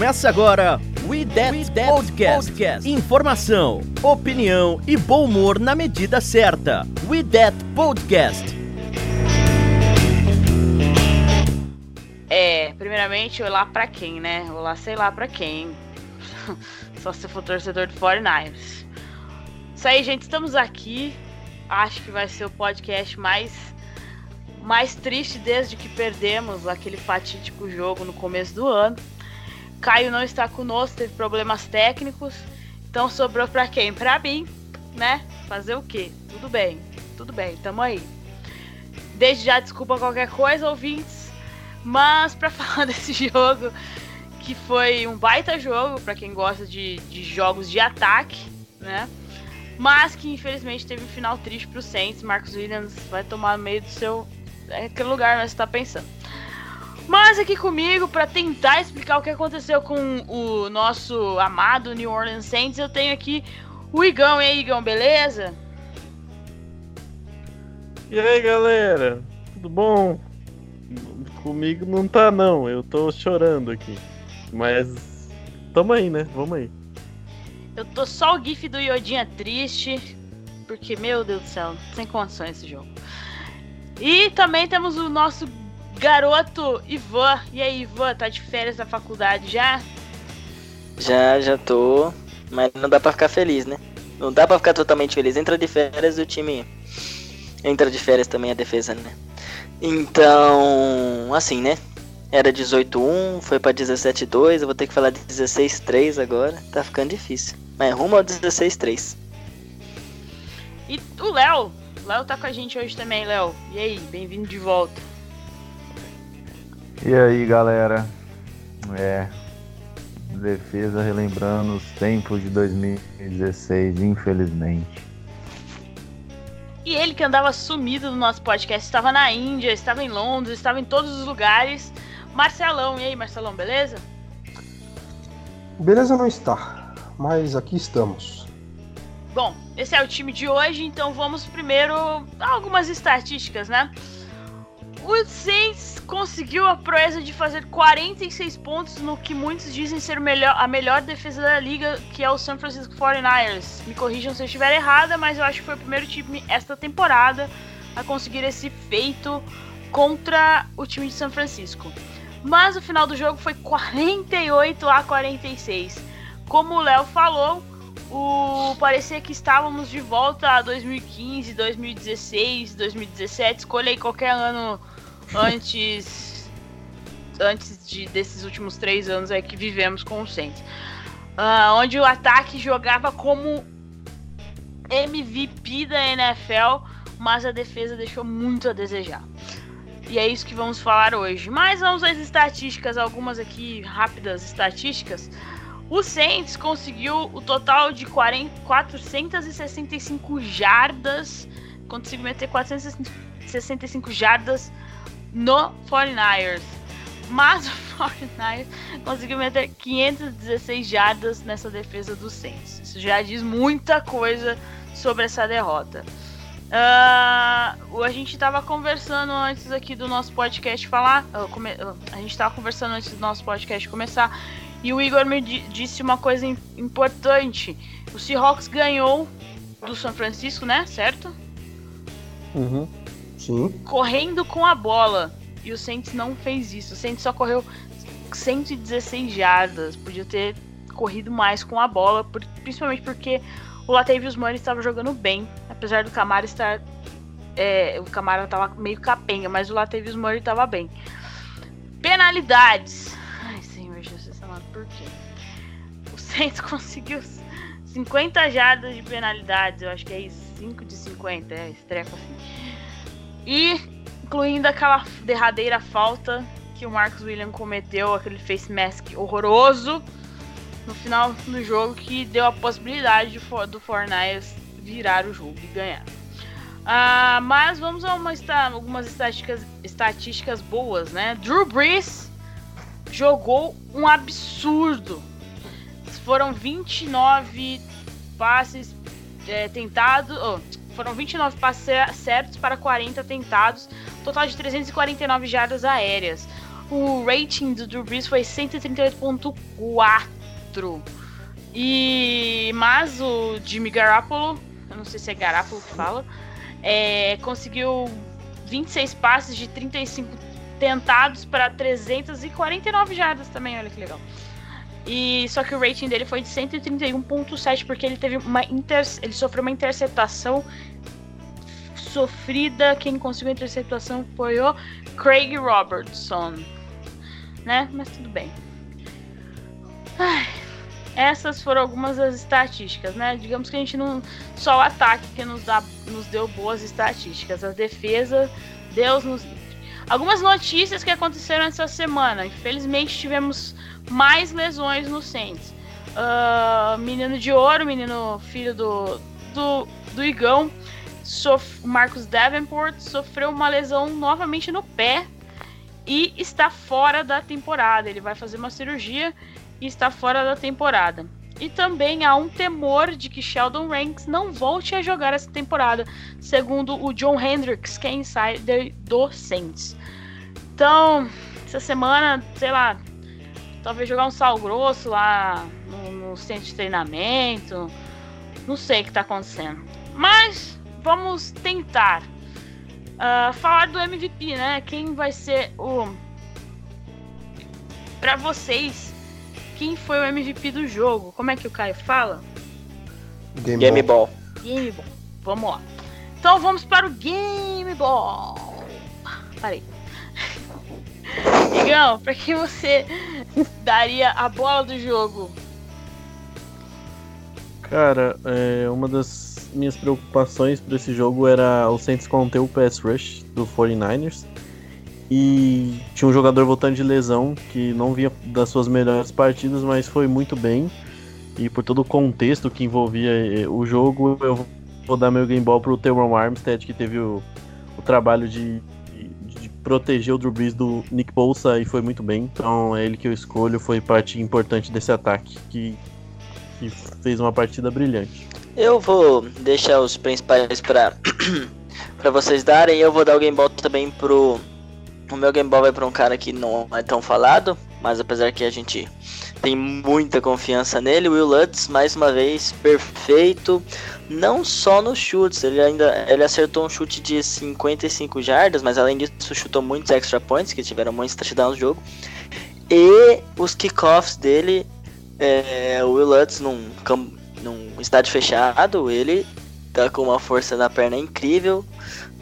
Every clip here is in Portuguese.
Começa agora We That Podcast. Informação, opinião e bom humor na medida certa. We That Podcast. Primeiramente, olá pra quem, né? Olá, sei lá pra quem. Só se for torcedor do 49ers. Isso aí, gente, estamos aqui. Acho que vai ser o podcast mais triste desde que perdemos aquele fatídico jogo no começo do ano. Caio não está conosco, teve problemas técnicos, então sobrou para quem? Para mim, né? Fazer o quê? Tudo bem, tamo aí. Desde já, desculpa qualquer coisa, ouvintes, mas para falar desse jogo, que foi um baita jogo para quem gosta de jogos de ataque, né? Mas que infelizmente teve um final triste para o Saints. Marcos Williams vai tomar no meio do seu... é aquele lugar onde você está pensando. Mas aqui comigo, para tentar explicar o que aconteceu com o nosso amado New Orleans Saints, eu tenho aqui o Igão. E aí, Igão, beleza? E aí, galera? Tudo bom? Comigo não tá, não. Eu tô chorando aqui. Mas tamo aí, né? Vamos aí. Eu tô só o gif do Iodinha triste, porque, meu Deus do céu, sem condições esse jogo. E também temos o nosso garoto Ivã. E aí, Ivã, tá de férias da faculdade já? Já tô, mas não dá pra ficar feliz, né? Não dá pra ficar totalmente feliz. Entra de férias e o time... entra de férias também a defesa, né? Então, assim, né? Era 18-1, foi pra 17-2, eu vou ter que falar de 16-3 agora. Tá ficando difícil. Mas rumo ao 16-3. E o Léo? O Léo tá com a gente hoje também, Léo. E aí, bem-vindo de volta. E aí, galera? Defesa relembrando os tempos de 2016, infelizmente. E ele que andava sumido no nosso podcast, estava na Índia, estava em Londres, estava em todos os lugares... Marcelão, e aí, Marcelão, beleza? Beleza não está, mas aqui estamos. Bom, esse é o time de hoje, então vamos primeiro a algumas estatísticas, né? O Saints conseguiu a proeza de fazer 46 pontos no que muitos dizem ser a melhor defesa da liga, que é o San Francisco 49ers. Me corrijam se eu estiver errada, mas eu acho que foi o primeiro time esta temporada a conseguir esse feito contra o time de São Francisco. Mas o final do jogo foi 48-46. Como o Léo falou, parecia que estávamos de volta a 2015, 2016, 2017. Escolha aí qualquer ano antes desses últimos 3 anos aí que vivemos com o Saints. Onde o ataque jogava como MVP da NFL, mas a defesa deixou muito a desejar. E é isso que vamos falar hoje. Mas vamos às estatísticas, algumas aqui rápidas estatísticas. O Saints conseguiu o total de 465 jardas. Conseguiu meter 465 jardas no 49ers. Mas o 49ers conseguiu meter 516 jardas nessa defesa do Saints. Isso já diz muita coisa sobre essa derrota. A gente estava conversando antes aqui do nosso podcast a gente estava conversando antes do nosso podcast começar, e o Igor me disse uma coisa importante. O Seahawks ganhou do San Francisco, né? Certo? Uhum. Sim. Correndo com a bola. E o Saints não fez isso. O Saints só correu 116 jardas. Podia ter corrido mais com a bola, principalmente porque o Latavius Murray estava jogando bem, apesar do Kamara estar... o Kamara estava meio capenga, mas o Latavius Murray estava bem. Penalidades. Ai, senhor Jesus amado, por quê? O Saints conseguiu 50 jardas de penalidades, eu acho que é isso, 5 de 50, estreco assim. E incluindo aquela derradeira falta que o Marcos Williams cometeu, aquele face mask horroroso no final do jogo, que deu a possibilidade do 49ers virar o jogo e ganhar. Mas vamos a algumas estatísticas boas, né? Drew Brees jogou um absurdo. Foram 29 passes tentados. Foram 29 passes certos para 40 tentados. Total de 349 jardas aéreas. o rating do Drew Brees foi 138.4. Mas o Jimmy Garoppolo, eu não sei se é Garoppolo que fala, conseguiu 26 passes de 35 tentados para 349 jardas também, olha que legal. Só que o rating dele foi de 131.7, porque ele teve ele sofreu uma interceptação sofrida. Quem conseguiu a interceptação foi o Craig Robertson, né? Mas tudo bem. Essas foram algumas das estatísticas, né? Digamos que a gente não... Só o ataque que nos deu boas estatísticas. A defesa, Deus nos... Algumas notícias que aconteceram essa semana. Infelizmente, tivemos mais lesões no Saints. Menino de ouro, menino filho do Igão, Marcos Davenport, sofreu uma lesão novamente no pé e está fora da temporada. Ele vai fazer uma cirurgia e está fora da temporada. E também há um temor de que Sheldon Rankins não volte a jogar essa temporada, segundo o John Hendricks, que é insider do Saints. Então, essa semana, sei lá, talvez jogar um sal grosso lá no centro de treinamento. Não sei o que está acontecendo. Mas vamos tentar falar do MVP, né? Quem vai ser o... Para vocês... Quem foi o MVP do jogo? Como é que o Caio fala? Game Ball. Game Ball. Vamos lá. Então vamos para o Game Ball. Parei. Igão, para quem você daria a bola do jogo? Cara, uma das minhas preocupações para esse jogo era o Saints conter o pass rush do 49ers. E tinha um jogador voltando de lesão que não vinha das suas melhores partidas, mas foi muito bem. E por todo o contexto que envolvia o jogo, eu vou dar meu game ball pro Teron Armstead, que teve o trabalho de proteger o Drew Brees do Nick Bosa e foi muito bem. Então é ele que eu escolho, foi parte importante desse ataque, que fez uma partida brilhante. Eu vou deixar os principais para vocês darem, e eu vou dar o game ball também pro... O meu Game Ball vai para um cara que não é tão falado, mas apesar que a gente tem muita confiança nele, Will Lutz, mais uma vez, perfeito, não só nos chutes, ele acertou um chute de 55 jardas, mas além disso chutou muitos extra points, que tiveram muitos touchdowns no jogo, e os kickoffs dele, o Will Lutz num estádio fechado, ele tá com uma força na perna incrível,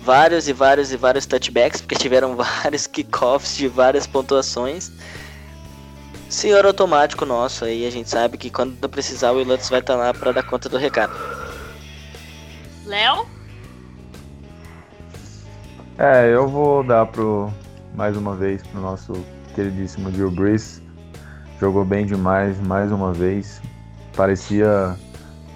vários touchbacks, porque tiveram vários kickoffs de várias pontuações. Senhor automático nosso aí, a gente sabe que quando precisar o Will Lutz vai estar lá para dar conta do recado. Léo? Eu vou dar mais uma vez pro nosso queridíssimo Drew Brees. Jogou bem demais, mais uma vez. Parecia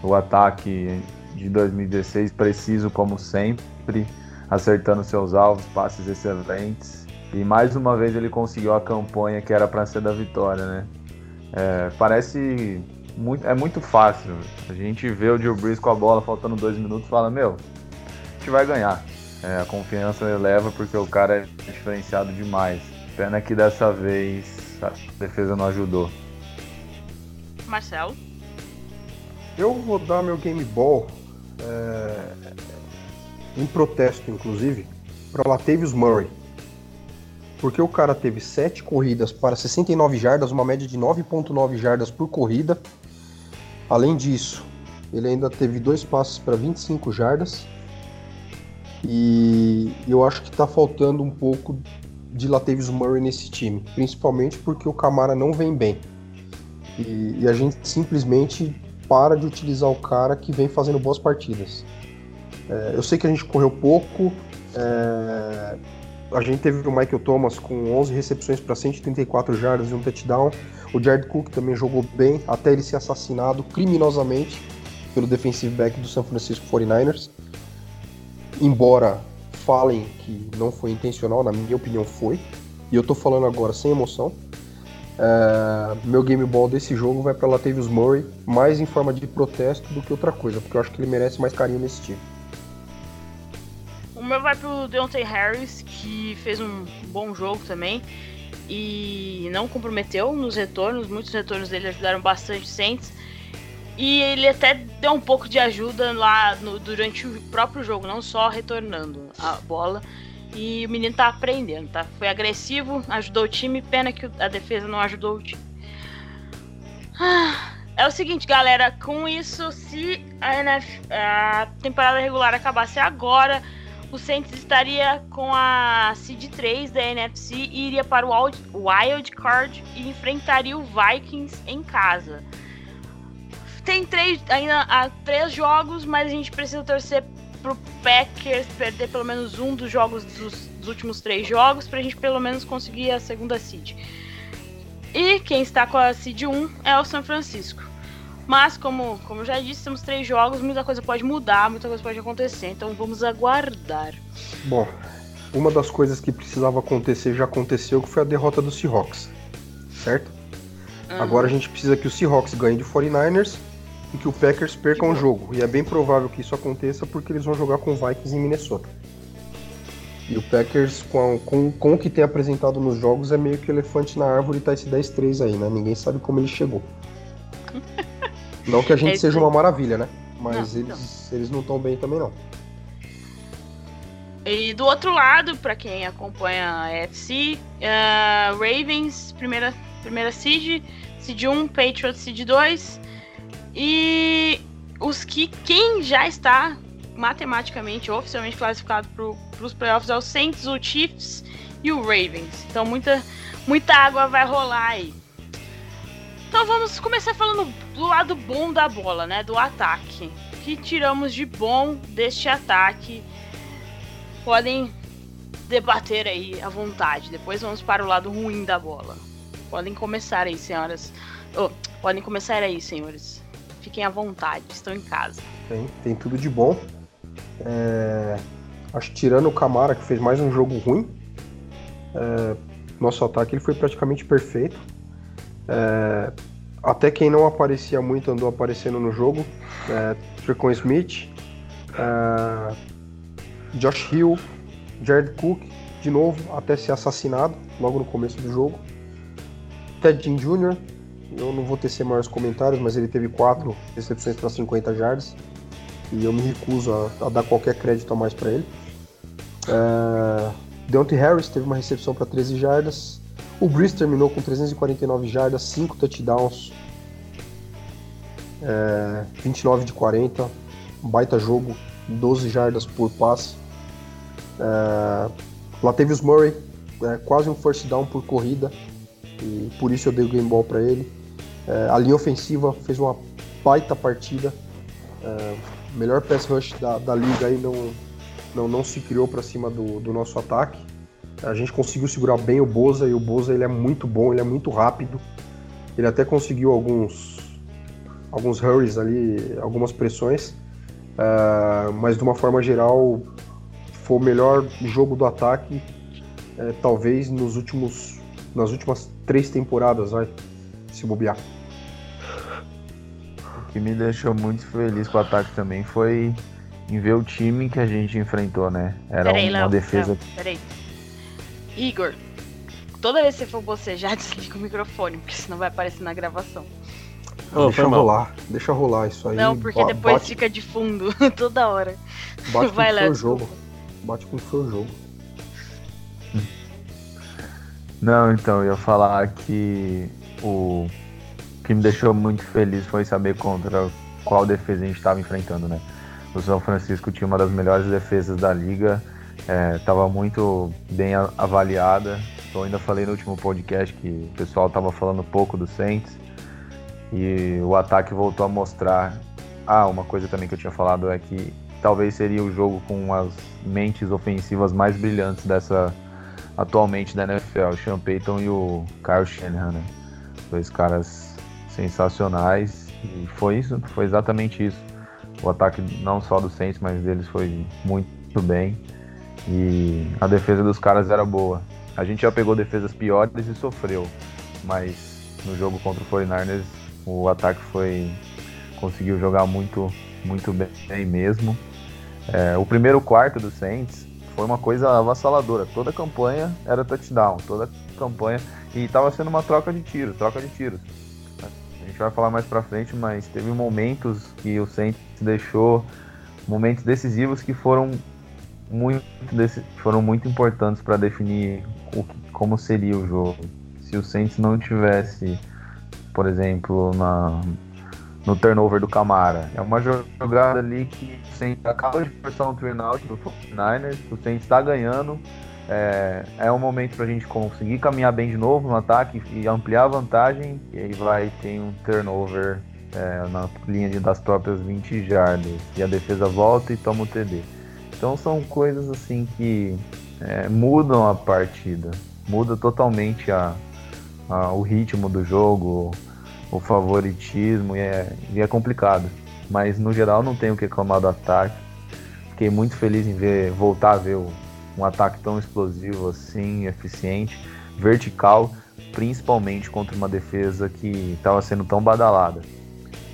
o ataque de 2016, preciso como sempre, acertando seus alvos, passes excelentes, e mais uma vez ele conseguiu a campanha que era para ser da vitória, né? Muito fácil, a gente vê o Drew Brees com a bola faltando 2 minutos e fala, a gente vai ganhar. A confiança eleva porque o cara é diferenciado demais, pena que dessa vez a defesa não ajudou. Marcelo? Eu vou dar meu Game Ball em protesto, inclusive, para Latavius Murray, porque o cara teve 7 corridas para 69 jardas, uma média de 9.9 jardas por corrida. Além disso, ele ainda teve 2 passes para 25 jardas, e eu acho que está faltando um pouco de Latavius Murray nesse time, principalmente porque o Kamara não vem bem, e a gente simplesmente para de utilizar o cara que vem fazendo boas partidas. Eu sei que a gente correu pouco, a gente teve o Michael Thomas com 11 recepções para 134 jardas e um touchdown. O Jared Cook também jogou bem, até ele ser assassinado criminosamente pelo defensive back do San Francisco 49ers. Embora falem que não foi intencional, na minha opinião foi. E eu tô falando agora sem emoção. Meu game ball desse jogo vai para Latavius Murray, mais em forma de protesto do que outra coisa, porque eu acho que ele merece mais carinho nesse time. O meu vai pro Deonte Harris, que fez um bom jogo também. e não comprometeu nos retornos. Muitos retornos dele ajudaram bastante o Saints. E ele até deu um pouco de ajuda lá durante o próprio jogo, não só retornando a bola. E o menino tá aprendendo, tá? Foi agressivo, ajudou o time. Pena que a defesa não ajudou o time. É o seguinte, galera. Com isso, se a temporada regular acabasse agora, o Saints estaria com a seed 3 da NFC e iria para o Wild Card e enfrentaria o Vikings em casa. Tem ainda há três jogos, mas a gente precisa torcer pro Packers perder pelo menos um dos jogos dos últimos três jogos pra gente pelo menos conseguir a segunda seed. E quem está com a seed 1 é o San Francisco. Mas como eu já disse, temos três jogos, muita coisa pode mudar, muita coisa pode acontecer, então vamos aguardar. Bom, uma das coisas que precisava acontecer já aconteceu, que foi a derrota do Seahawks, certo? Uhum. Agora a gente precisa que o Seahawks ganhe do 49ers e que o Packers perca um jogo. E é bem provável que isso aconteça porque eles vão jogar com o Vikings em Minnesota. E o Packers, com o que tem apresentado nos jogos, é meio que elefante na árvore e tá esse 10-3 aí, né? Ninguém sabe como ele chegou. Não que a gente seja uma maravilha, né? Mas eles não estão bem também, não. E do outro lado, pra quem acompanha a AFC, Ravens, primeira seed, seed 1, Patriots, seed 2... E quem já está matematicamente, oficialmente classificado para os playoffs é o Saints, o Chiefs e o Ravens. Então muita água vai rolar aí. Então vamos começar falando do lado bom da bola, né? Do ataque. O que tiramos de bom deste ataque? Podem debater aí à vontade. Depois vamos para o lado ruim da bola. Podem começar aí, senhoras. Oh, podem começar aí, senhores. Fiquem à vontade, estão em casa. Tem tudo de bom. Acho que tirando o Kamara, que fez mais um jogo ruim, nosso ataque ele foi praticamente perfeito. Até quem não aparecia muito andou aparecendo no jogo. Tre'Quan Smith, Josh Hill, Jared Cook, de novo, até ser assassinado logo no começo do jogo. Ted Ginn Jr., eu não vou tecer maiores comentários, mas ele teve 4 recepções para 50 yards e eu me recuso a dar qualquer crédito a mais para ele. Deonte Harris teve uma recepção para 13 yards. O Brees terminou com 349 yards, 5 touchdowns, 29 de 40, um baita jogo, 12 yards por passe. Latavius Murray, quase um first down por corrida e por isso eu dei o game ball para ele. A linha ofensiva fez uma baita partida, melhor pass rush da liga aí, não se criou para cima do nosso ataque. A gente conseguiu segurar bem o Bosa, e o Bosa ele é muito bom, ele é muito rápido, ele até conseguiu alguns hurries ali, algumas pressões, mas de uma forma geral foi o melhor jogo do ataque, talvez nas últimas 3 temporadas, vai se bobear. O que me deixou muito feliz com o ataque também foi em ver o time que a gente enfrentou, né? Era uma defesa... Peraí, Igor, toda vez que você for bocejar, desliga o microfone, porque senão vai aparecer na gravação. Oh, deixa rolar isso aí. Não, porque depois bate... fica de fundo toda hora. Bate com o seu jogo. Não, então, eu ia falar que o que me deixou muito feliz foi saber contra qual defesa a gente estava enfrentando, né? O São Francisco tinha uma das melhores defesas da liga, estava muito bem avaliada. Eu ainda falei no último podcast que o pessoal estava falando pouco do Saints e o ataque voltou a mostrar. Uma coisa também que eu tinha falado é que talvez seria o jogo com as mentes ofensivas mais brilhantes dessa... atualmente da NFL, o Sean Payton e o Kyle Shanahan, né? 2 caras sensacionais, e foi exatamente isso. O ataque não só do Saints, mas deles foi muito bem, e a defesa dos caras era boa. A gente já pegou defesas piores e sofreu, mas no jogo contra o 49ers o ataque conseguiu jogar muito, muito bem mesmo. O primeiro quarto do Saints Foi uma coisa avassaladora. Toda campanha era touchdown, toda campanha. E estava sendo uma troca de tiros. A gente vai falar mais pra frente, mas teve momentos que o Saints deixou, momentos decisivos que foram muito importantes para definir como seria o jogo. Se o Saints não tivesse, por exemplo, no turnover do Kamara. É uma jogada ali que o Saints acaba de forçar um turnout do 49ers, o Saints está ganhando, é um momento para a gente conseguir caminhar bem de novo no ataque e ampliar a vantagem, e aí vai ter um turnover na linha das próprias 20 jardas, e a defesa volta e toma o TD. Então são coisas assim que mudam a partida, muda totalmente o ritmo do jogo, o favoritismo, e é complicado. Mas no geral não tenho o que reclamar do ataque. Fiquei muito feliz em voltar a ver um ataque tão explosivo assim, eficiente, vertical, principalmente contra uma defesa que estava sendo tão badalada.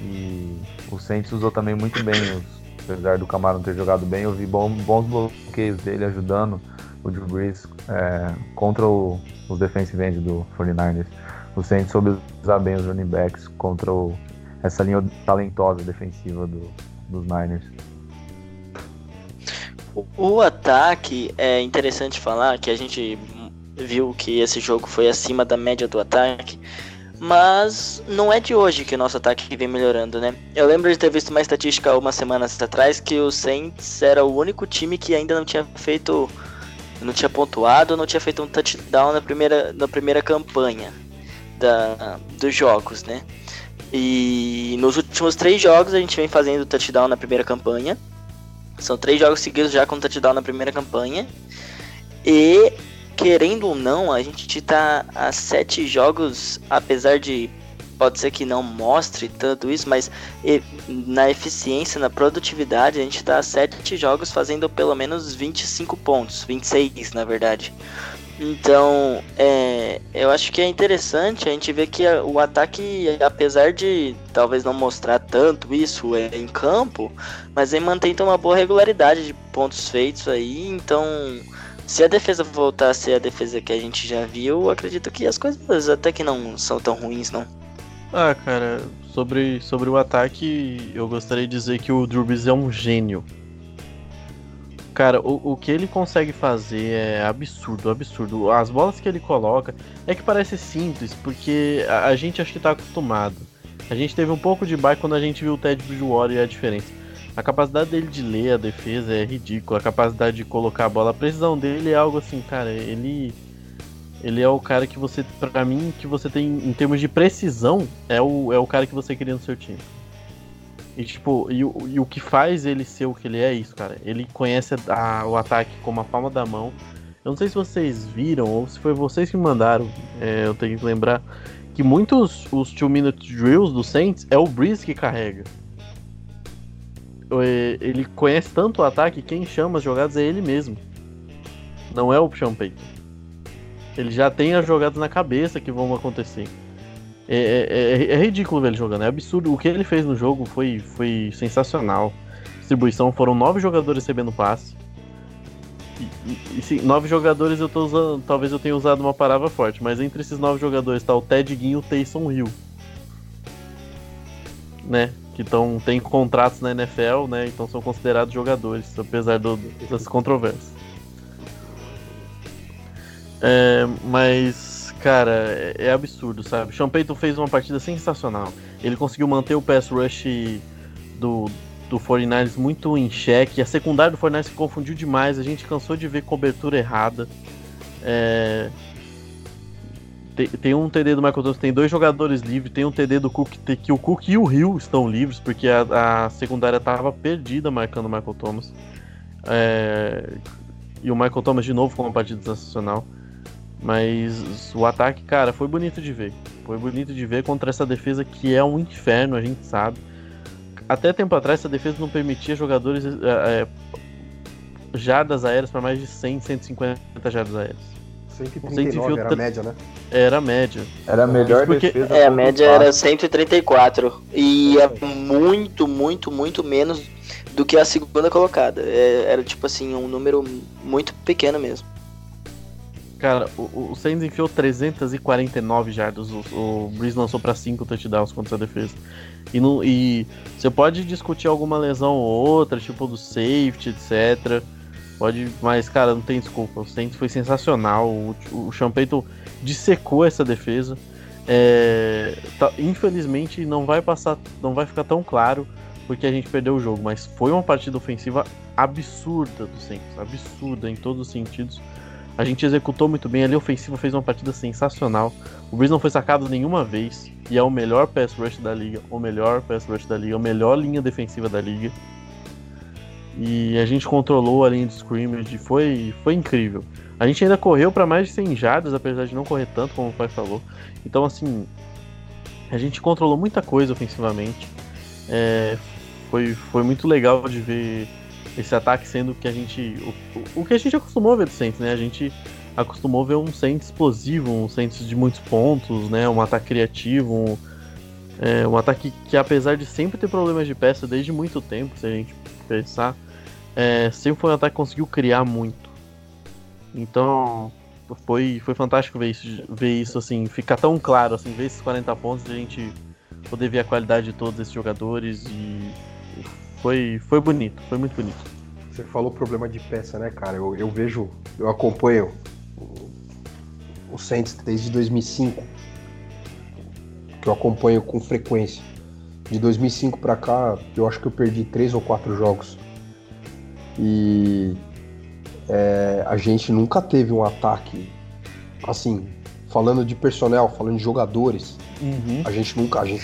E o Saints usou também muito bem, apesar do Kamara não ter jogado bem, eu vi bons bloqueios dele ajudando o Drew Brees contra os defensive ends do 49ers. O Saints soube usar bem os running backs contra essa linha talentosa defensiva dos Niners. O ataque, é interessante falar que a gente viu que esse jogo foi acima da média do ataque, mas não é de hoje que o nosso ataque vem melhorando, né? Eu lembro de ter visto uma estatística umas semanas atrás que o Saints era o único time que ainda não tinha pontuado, não tinha feito um touchdown na primeira campanha dos jogos, né? E nos últimos 3 jogos a gente vem fazendo touchdown na primeira campanha. São 3 jogos seguidos já com touchdown na primeira campanha. E, querendo ou não, a gente tá a 7 jogos, apesar de pode ser que não mostre tanto isso, mas na eficiência, na produtividade, a gente tá a 7 jogos fazendo pelo menos 25 pontos, 26 na verdade. Então, eu acho que é interessante a gente ver que o ataque, apesar de talvez não mostrar tanto isso em campo, mas ele mantém uma boa regularidade de pontos feitos aí. Então, se a defesa voltar a ser a defesa que a gente já viu, eu acredito que as coisas até que não são tão ruins, não. Ah, cara, sobre o ataque, eu gostaria de dizer que o Drew Brees é um gênio. Cara, o que ele consegue fazer é absurdo. As bolas que ele coloca é que parece simples, porque a gente acho que tá acostumado. A gente teve um pouco de baque quando a gente viu o Ted Bridgewater e a diferença. A capacidade dele de ler a defesa é ridícula, a capacidade de colocar a bola, a precisão dele é algo assim, cara, ele é o cara que você, pra mim, que você tem em termos de precisão, é o cara que você queria no seu time. E, tipo, e o que faz ele ser o que ele é isso, cara. Ele conhece o ataque como a palma da mão. Eu não sei se vocês viram ou se foi vocês que me mandaram. Eu tenho que lembrar que muitos os 2-minute drills do Saints é o Breeze que carrega. Ele conhece tanto o ataque que quem chama as jogadas é ele mesmo. Não é o Sean Payton. Ele já tem as jogadas na cabeça que vão acontecer. É ridículo ver ele jogando, é absurdo. O que ele fez no jogo foi sensacional. Distribuição, foram 9 jogadores recebendo passe. E sim, 9 jogadores eu tô usando. Talvez eu tenha usado uma palavra forte, mas entre esses 9 jogadores tá o Ted Ginn e o Taysom Hill, né? Que têm contratos na NFL, né? Então são considerados jogadores, apesar das controvérsias. Mas cara, é absurdo, sabe? Sean Payton fez uma partida sensacional. Ele conseguiu manter o pass rush do 49ers muito em xeque. A secundária do 49ers se confundiu demais. A gente cansou de ver cobertura errada. Tem um TD do Michael Thomas, tem 2 jogadores livres. Tem um TD do Cook, que o Cook e o Hill estão livres, porque a secundária estava perdida marcando o Michael Thomas. E o Michael Thomas de novo com uma partida sensacional. Mas o ataque, cara, foi bonito de ver. Foi bonito de ver contra essa defesa que é um inferno, a gente sabe. Até tempo atrás, essa defesa não permitia jogadores jardas aéreas para mais de 100, 150 jardas aéreas. 139 era a média, né? Era a média. Era a melhor defesa. A média era 134. E é muito, muito, muito menos do que a segunda colocada. Era tipo assim, um número muito pequeno mesmo. Cara, o Saints enfiou 349 jardas. O Brees lançou pra 5 touchdowns contra a defesa. E você pode discutir alguma lesão ou outra, tipo do safety, etc. Pode, mas, cara, não tem desculpa. O Saints foi sensacional. O Sean Payton dissecou essa defesa. Infelizmente não vai ficar tão claro porque a gente perdeu o jogo. Mas foi uma partida ofensiva absurda do Saints, absurda em todos os sentidos. A gente executou muito bem, a linha ofensiva fez uma partida sensacional. O Brees não foi sacado nenhuma vez e é o melhor pass rush da liga, a melhor linha defensiva da liga. E a gente controlou a linha de scrimmage, foi incrível. A gente ainda correu para mais de 100 jardas, apesar de não correr tanto, como o pai falou. Então, assim, a gente controlou muita coisa ofensivamente. Foi muito legal de ver esse ataque sendo que a gente, o que a gente acostumou a ver do Saints, né? A gente acostumou a ver um Saints explosivo, um Saints de muitos pontos, né? Um ataque criativo, um ataque que, apesar de sempre ter problemas de peça desde muito tempo, se a gente pensar, sempre foi um ataque que conseguiu criar muito. Então foi fantástico ver isso assim, ficar tão claro, assim, ver esses 40 pontos, a gente poder ver a qualidade de todos esses jogadores e foi bonito, foi muito bonito. Você falou problema de peça, né, cara? Eu vejo, eu acompanho o Saints desde 2005, que eu acompanho com frequência. De 2005 pra cá, eu acho que eu perdi 3 ou 4 jogos. E a gente nunca teve um ataque, assim, falando de personnel, falando de jogadores, uhum. a gente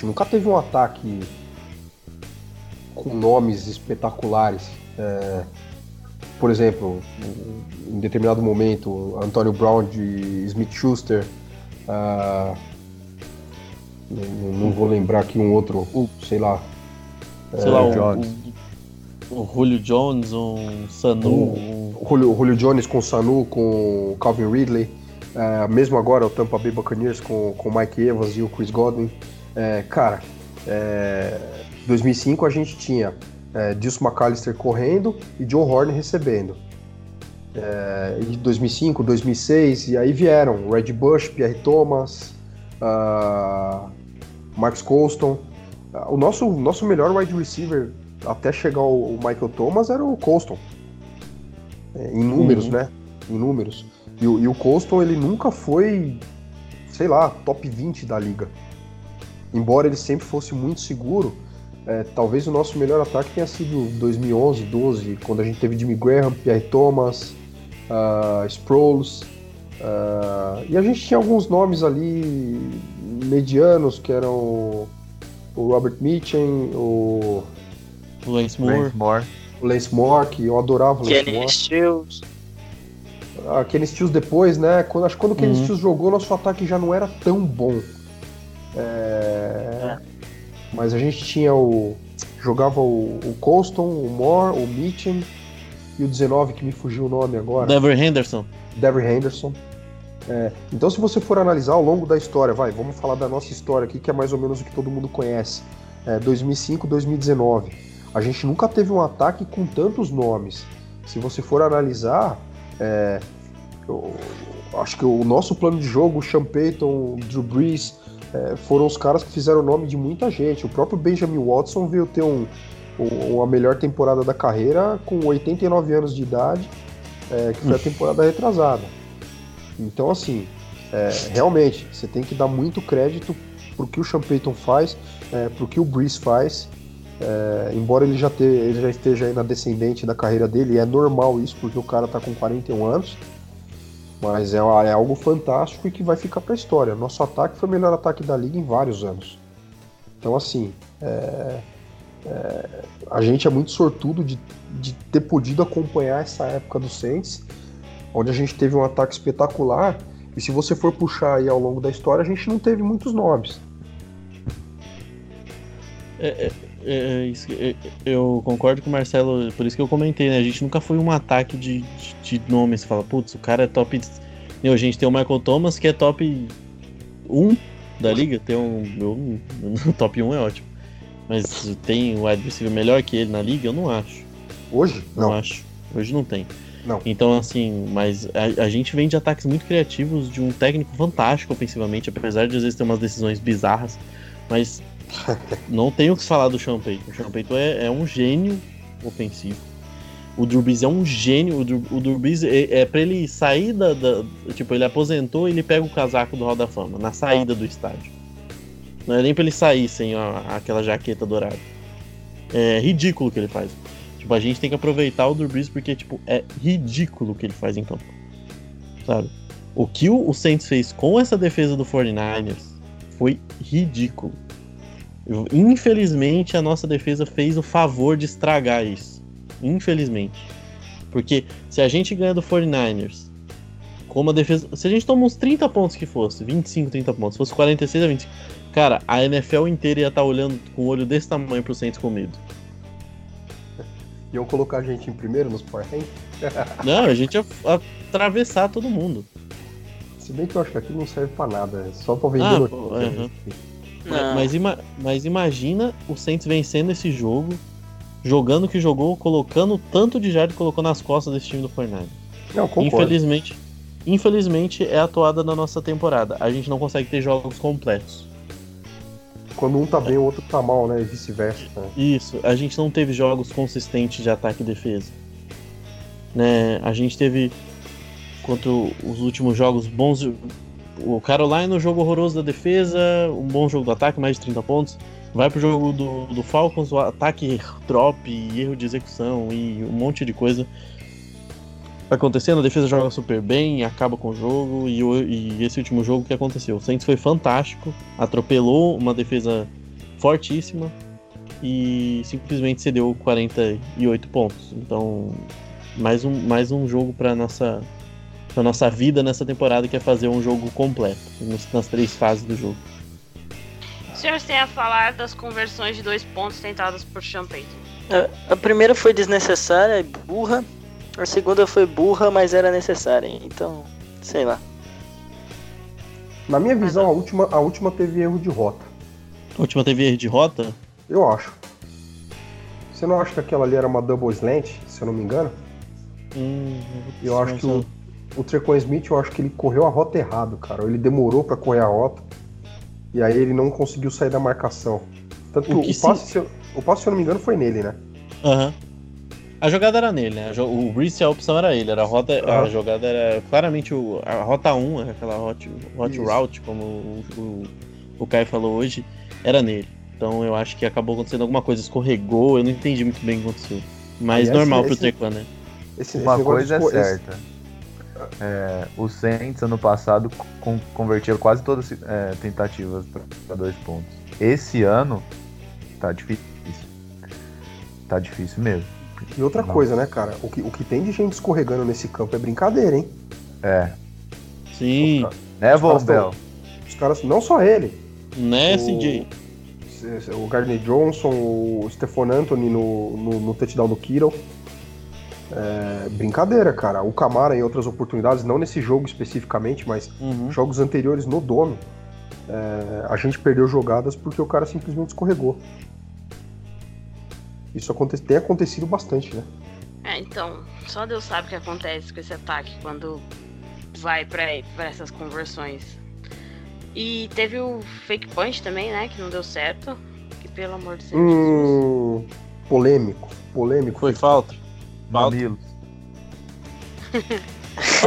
nunca teve um ataque com nomes espetaculares. Por exemplo, em determinado momento, Antonio Brown de Smith-Schuster, não vou lembrar aqui um outro, o Julio Jones, um Sanu. O Julio Jones com o Sanu, com o Calvin Ridley, mesmo agora o Tampa Bay Buccaneers com o Mike Evans e o Chris Godwin. 2005 a gente tinha Dilson McAllister correndo e John Horn recebendo. Em 2005, 2006, e aí vieram Red Bush, Pierre Thomas, Max Colston. O nosso melhor wide receiver até chegar o Michael Thomas era o Colston. Em números, uhum. né? Em números. E o Colston, ele nunca foi, sei lá, top 20 da liga. Embora ele sempre fosse muito seguro. Talvez o nosso melhor ataque tenha sido 2011, 2012, quando a gente teve Jimmy Graham, Pierre Thomas, Sproles, e a gente tinha alguns nomes ali medianos, que eram o Robert Mitchum, o Lance Moore, que eu adorava o Lance Moore. Kenny Stills. Kenny Stills depois, né? Acho que quando o Kenny Stills jogou, nosso ataque já não era tão bom. Mas a gente tinha jogava o Colston, o Moore, o Mitchum e o 19, que me fugiu o nome agora. Dever Henderson. Então, se você for analisar ao longo da história, vamos falar da nossa história aqui, que é mais ou menos o que todo mundo conhece. 2005, 2019. A gente nunca teve um ataque com tantos nomes. Se você for analisar, acho que o nosso plano de jogo, o Sean Payton, o Drew Brees, foram os caras que fizeram o nome de muita gente. O próprio Benjamin Watson veio ter a melhor temporada da carreira com 89 anos de idade, que foi a temporada retrasada. Então, assim, realmente, você tem que dar muito crédito pro que o Sean Payton faz, pro que o Brees faz, embora ele já esteja aí na descendente da carreira dele, e é normal isso, porque o cara tá com 41 anos, mas é algo fantástico e que vai ficar para a história. Nosso ataque foi o melhor ataque da liga em vários anos. Então, assim, a gente é muito sortudo de ter podido acompanhar essa época do Saints, onde a gente teve um ataque espetacular, e se você for puxar aí ao longo da história, a gente não teve muitos nomes. Eu concordo com o Marcelo, por isso que eu comentei, né? A gente nunca foi um ataque de nome. Você fala, putz, o cara é top. A gente tem o Michael Thomas, que é top 1 da liga. Top 1 é ótimo. Mas tem um wide receiver melhor que ele na liga? Eu não acho. Hoje? Não acho. Hoje não tem. Não. Então, assim, mas a gente vem de ataques muito criativos, de um técnico fantástico ofensivamente, apesar de às vezes ter umas decisões bizarras, mas não tenho o que falar do Sean Payton. O Sean Payton é um gênio ofensivo. O Drew Brees é um gênio. O Drew Brees é pra ele sair da tipo, ele aposentou e ele pega o casaco do Hall da Fama na saída do estádio. Não é nem pra ele sair sem aquela jaqueta dourada. É ridículo o que ele faz. Tipo, a gente tem que aproveitar o Drew Brees porque, tipo, é ridículo o que ele faz em campo. Sabe? O que o Saints fez com essa defesa do 49ers foi ridículo. Infelizmente, a nossa defesa fez o favor de estragar isso. Infelizmente. Porque se a gente ganha do 49ers, como a defesa... Se a gente toma uns 30 pontos que fosse, 25, 30 pontos, se fosse 46 a 25... Cara, a NFL inteira ia estar olhando com o olho desse tamanho pro Saints com medo. Iam colocar a gente em primeiro nos Power Rankings? Não, a gente ia atravessar todo mundo. Se bem que eu acho que aqui não serve pra nada, é só pra vender notícia. Uh-huh. Mas imagina o Saints vencendo esse jogo, jogando o que jogou, colocando o tanto de Jared que colocou nas costas desse time do Fortnite. Não, concordo. Infelizmente é a toada da nossa temporada. A gente não consegue ter jogos completos. Quando um tá bem, o outro tá mal, né? E vice-versa. Né? Isso. A gente não teve jogos consistentes de ataque e defesa. Né? A gente teve, contra os últimos jogos, bons... O Carolina, um jogo horroroso da defesa, um bom jogo do ataque, mais de 30 pontos. Vai pro jogo do Falcons, o ataque, drop, erro de execução e um monte de coisa acontecendo. A defesa joga super bem, acaba com o jogo. E esse último jogo que aconteceu, o Saints foi fantástico, atropelou uma defesa fortíssima e simplesmente cedeu 48 pontos. Então, mais um jogo pra nossa vida nessa temporada, que é fazer um jogo completo nas três fases do jogo. O senhor tem a falar das conversões de 2 pontos tentadas por Sean Payton? A primeira foi desnecessária e burra. A segunda foi burra, mas era necessária. Então, sei lá. Na minha visão, a última teve erro de rota. A última teve erro de rota? Eu acho. Você não acha que aquela ali era uma double slant, se eu não me engano? Eu acho que o Tre'Quan Smith, eu acho que ele correu a rota errado, cara. Ele demorou pra correr a rota. E aí ele não conseguiu sair da marcação. Tanto que o passe, se eu não me engano, foi nele, né? Aham. Uhum. A jogada era nele, né? O Brees, a opção era ele, era a rota, a jogada era claramente a rota 1, aquela hot route, como o Caio falou hoje, era nele. Então eu acho que acabou acontecendo alguma coisa, escorregou, eu não entendi muito bem o que aconteceu. Mas normal pro Tre'Quan, né? Uma coisa é certa. O Saints, ano passado, converteram quase todas as tentativas para 2 pontos. Esse ano, tá difícil. Tá difícil mesmo. E outra coisa, né, cara? O que tem de gente escorregando nesse campo é brincadeira, hein? É. Sim. Né, Volbel? Os caras, não só ele. Né, CJ? O Gardner Johnson, o Stephone Anthony no touchdown do Kittle. É, brincadeira, cara. O Kamara em outras oportunidades, não nesse jogo especificamente, mas jogos anteriores no dono, a gente perdeu jogadas porque o cara simplesmente escorregou. Isso tem acontecido bastante, né? É, então, só Deus sabe o que acontece com esse ataque quando vai pra essas conversões. E teve o fake punch também, né? Que não deu certo. Que, pelo amor de Deus. Polêmico. Foi falta. Mamilos.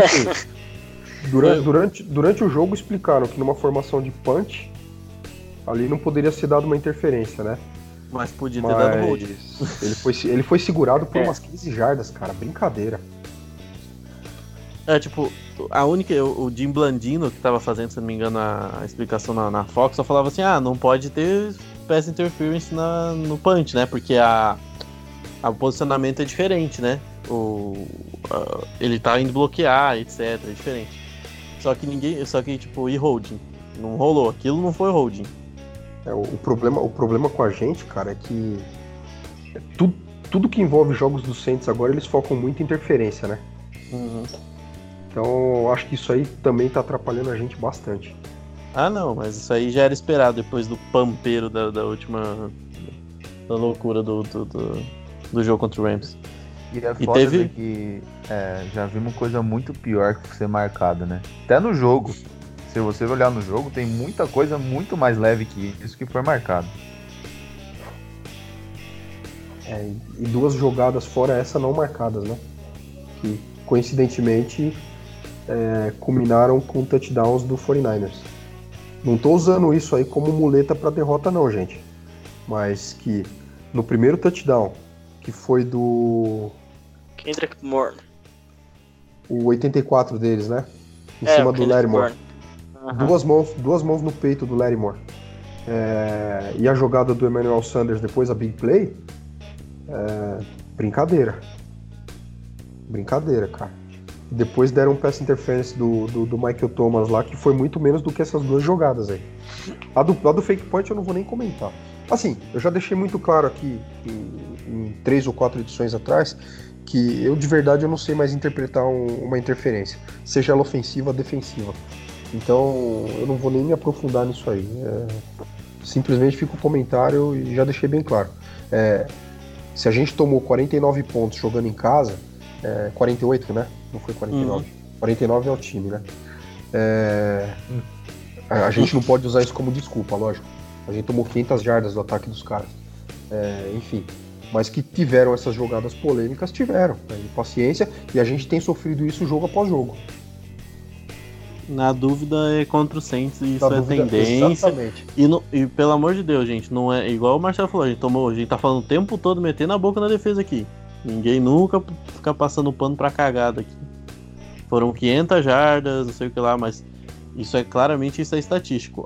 Assim, durante o jogo explicaram que numa formação de punch, ali não poderia ser dado uma interferência, né? Mas podia ter dado hold. Ele foi segurado por umas 15 jardas, cara. Brincadeira. É, tipo, a única... O Jim Blandino, que tava fazendo, se não me engano, a explicação na Fox, só falava assim, não pode ter pass interference no punch, né? Porque o posicionamento é diferente, né? Ele tá indo bloquear, etc. É diferente. Só que, tipo, e holding? Não rolou. Aquilo não foi holding. O problema com a gente, cara, é que tudo que envolve jogos do Saints agora, eles focam muito em interferência, né? Uhum. Então, acho que isso aí também tá atrapalhando a gente bastante. Ah, não, mas isso aí já era esperado depois do pampeiro da última da loucura do jogo contra o Rams. E a foda é que já vimos coisa muito pior que ser marcada, né? Até no jogo. Se você olhar no jogo, tem muita coisa muito mais leve que isso que foi marcado. E duas jogadas fora essa não marcadas, né? Que coincidentemente culminaram com touchdowns do 49ers. Não tô usando isso aí como muleta para derrota não, gente. Mas que no primeiro touchdown, que foi do... Kendrick Bourne. O 84 deles, né? Em cima do Larrymore. Uhum. Duas mãos no peito do Larrymore. E a jogada do Emmanuel Sanders depois, a big play... Brincadeira, cara. Depois deram um pass interference do Michael Thomas lá, que foi muito menos do que essas duas jogadas aí. A do fake point eu não vou nem comentar. Assim, eu já deixei muito claro aqui em 3 ou 4 edições atrás que eu de verdade eu não sei mais interpretar uma interferência, seja ela ofensiva ou defensiva. Então eu não vou nem me aprofundar nisso aí. Simplesmente fica o comentário e já deixei bem claro. Se a gente tomou 49 pontos jogando em casa, 48, né? Não foi 49. 49 é o time, né? A gente não pode usar isso como desculpa, lógico. A gente tomou 500 jardas do ataque dos caras. Enfim, mas que tiveram essas jogadas polêmicas, tiveram. Né? E paciência, e a gente tem sofrido isso jogo após jogo. Na dúvida é contra o Saints, isso é tendência. Exatamente. E pelo amor de Deus, gente, não é igual o Marcelo falou, a gente tá falando o tempo todo metendo a boca na defesa aqui. Ninguém nunca fica passando pano pra cagada aqui. Foram 500 jardas, não sei o que lá, mas isso é claramente estatístico.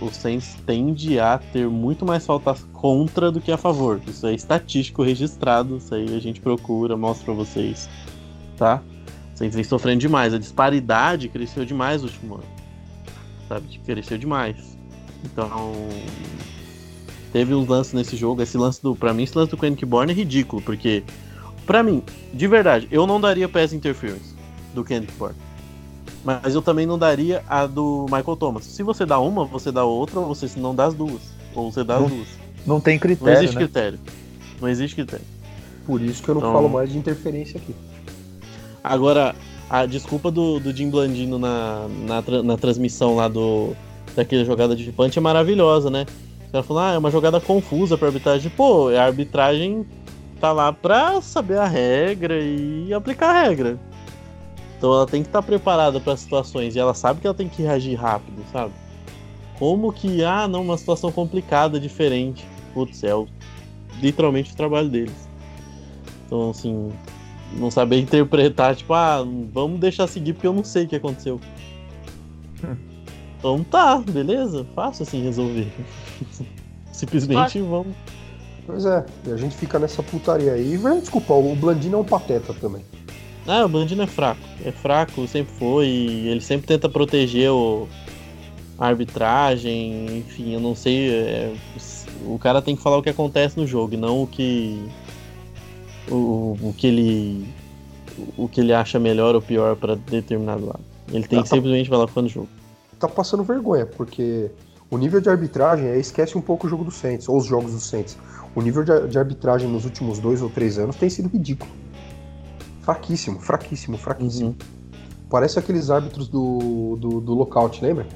O Saints tende a ter muito mais faltas contra do que a favor. Isso é estatístico registrado, isso aí a gente procura, mostra pra vocês, tá? Saints vem sofrendo demais, a disparidade cresceu demais no último ano, sabe, cresceu demais. Então, teve uns lances nesse jogo, esse lance do Kendrick Bourne é ridículo, porque, pra mim, de verdade, eu não daria pass interference do Kendrick Bourne, mas eu também não daria a do Michael Thomas. Se você dá uma, você dá outra, ou você não dá as duas, Não tem critério, não existe, né? Não existe critério. Por isso que eu não falo mais de interferência aqui. Agora, a desculpa do Jim Blandino na transmissão lá daquela jogada de punch é maravilhosa, né? Os caras falam, é uma jogada confusa pra arbitragem. Pô, a arbitragem tá lá pra saber a regra e aplicar a regra. Então ela tem que estar preparada para situações e ela sabe que ela tem que reagir rápido, sabe? Como que, uma situação complicada, diferente. Putz, é literalmente o trabalho deles. Então, assim... Não saber interpretar, vamos deixar seguir porque eu não sei o que aconteceu. Então tá, beleza? Fácil assim resolver. Simplesmente vamos. Pois é, e a gente fica nessa putaria aí. Desculpa, o Blandino é um pateta também. O Blandino é fraco. É fraco, sempre foi. Ele sempre tenta proteger a arbitragem. Enfim, eu não sei. O cara tem que falar o que acontece no jogo e não o que... O que ele acha melhor ou pior para determinado lado. Ele tem que simplesmente falar fã do jogo. Tá passando vergonha, porque o nível de arbitragem esquece um pouco o jogo do Saints, ou os jogos do Saints. O nível de arbitragem nos últimos 2 ou 3 anos tem sido ridículo. Fraquíssimo. Parece aqueles árbitros do lockout, lembra?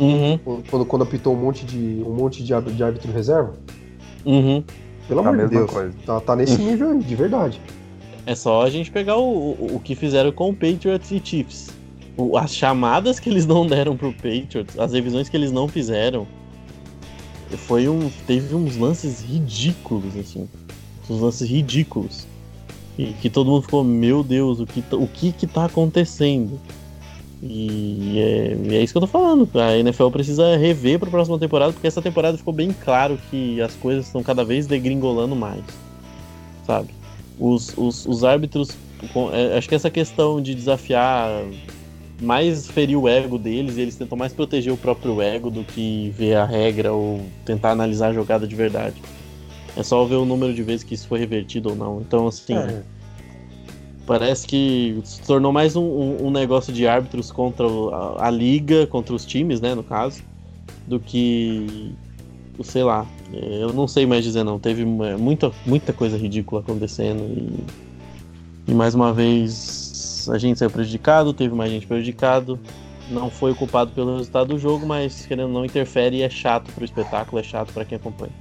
Uhum. Quando apitou um monte de árbitro de reserva. Uhum. Pelo amor de Deus, tá nesse nível aí, de verdade. É só a gente pegar o que fizeram com o Patriots e Chiefs. As chamadas que eles não deram pro Patriots, as revisões que eles não fizeram, teve uns lances ridículos, assim. Uns lances ridículos. E que todo mundo ficou, meu Deus, o que tá acontecendo? E é isso que eu tô falando. A NFL precisa rever pra próxima temporada, porque essa temporada ficou bem claro que as coisas estão cada vez degringolando mais, sabe? Os árbitros, acho que essa questão de desafiar mais ferir o ego deles, e eles tentam mais proteger o próprio ego do que ver a regra ou tentar analisar a jogada de verdade. É só ver o número de vezes que isso foi revertido ou não. Então, assim... Parece que se tornou mais um negócio de árbitros contra a liga, contra os times, né, no caso, do que sei lá, eu não sei mais dizer não. Teve muita coisa ridícula acontecendo e mais uma vez a gente saiu prejudicado, teve mais gente prejudicado. Não foi culpado pelo resultado do jogo, mas querendo não interfere e é chato pro espetáculo, é chato pra quem acompanha.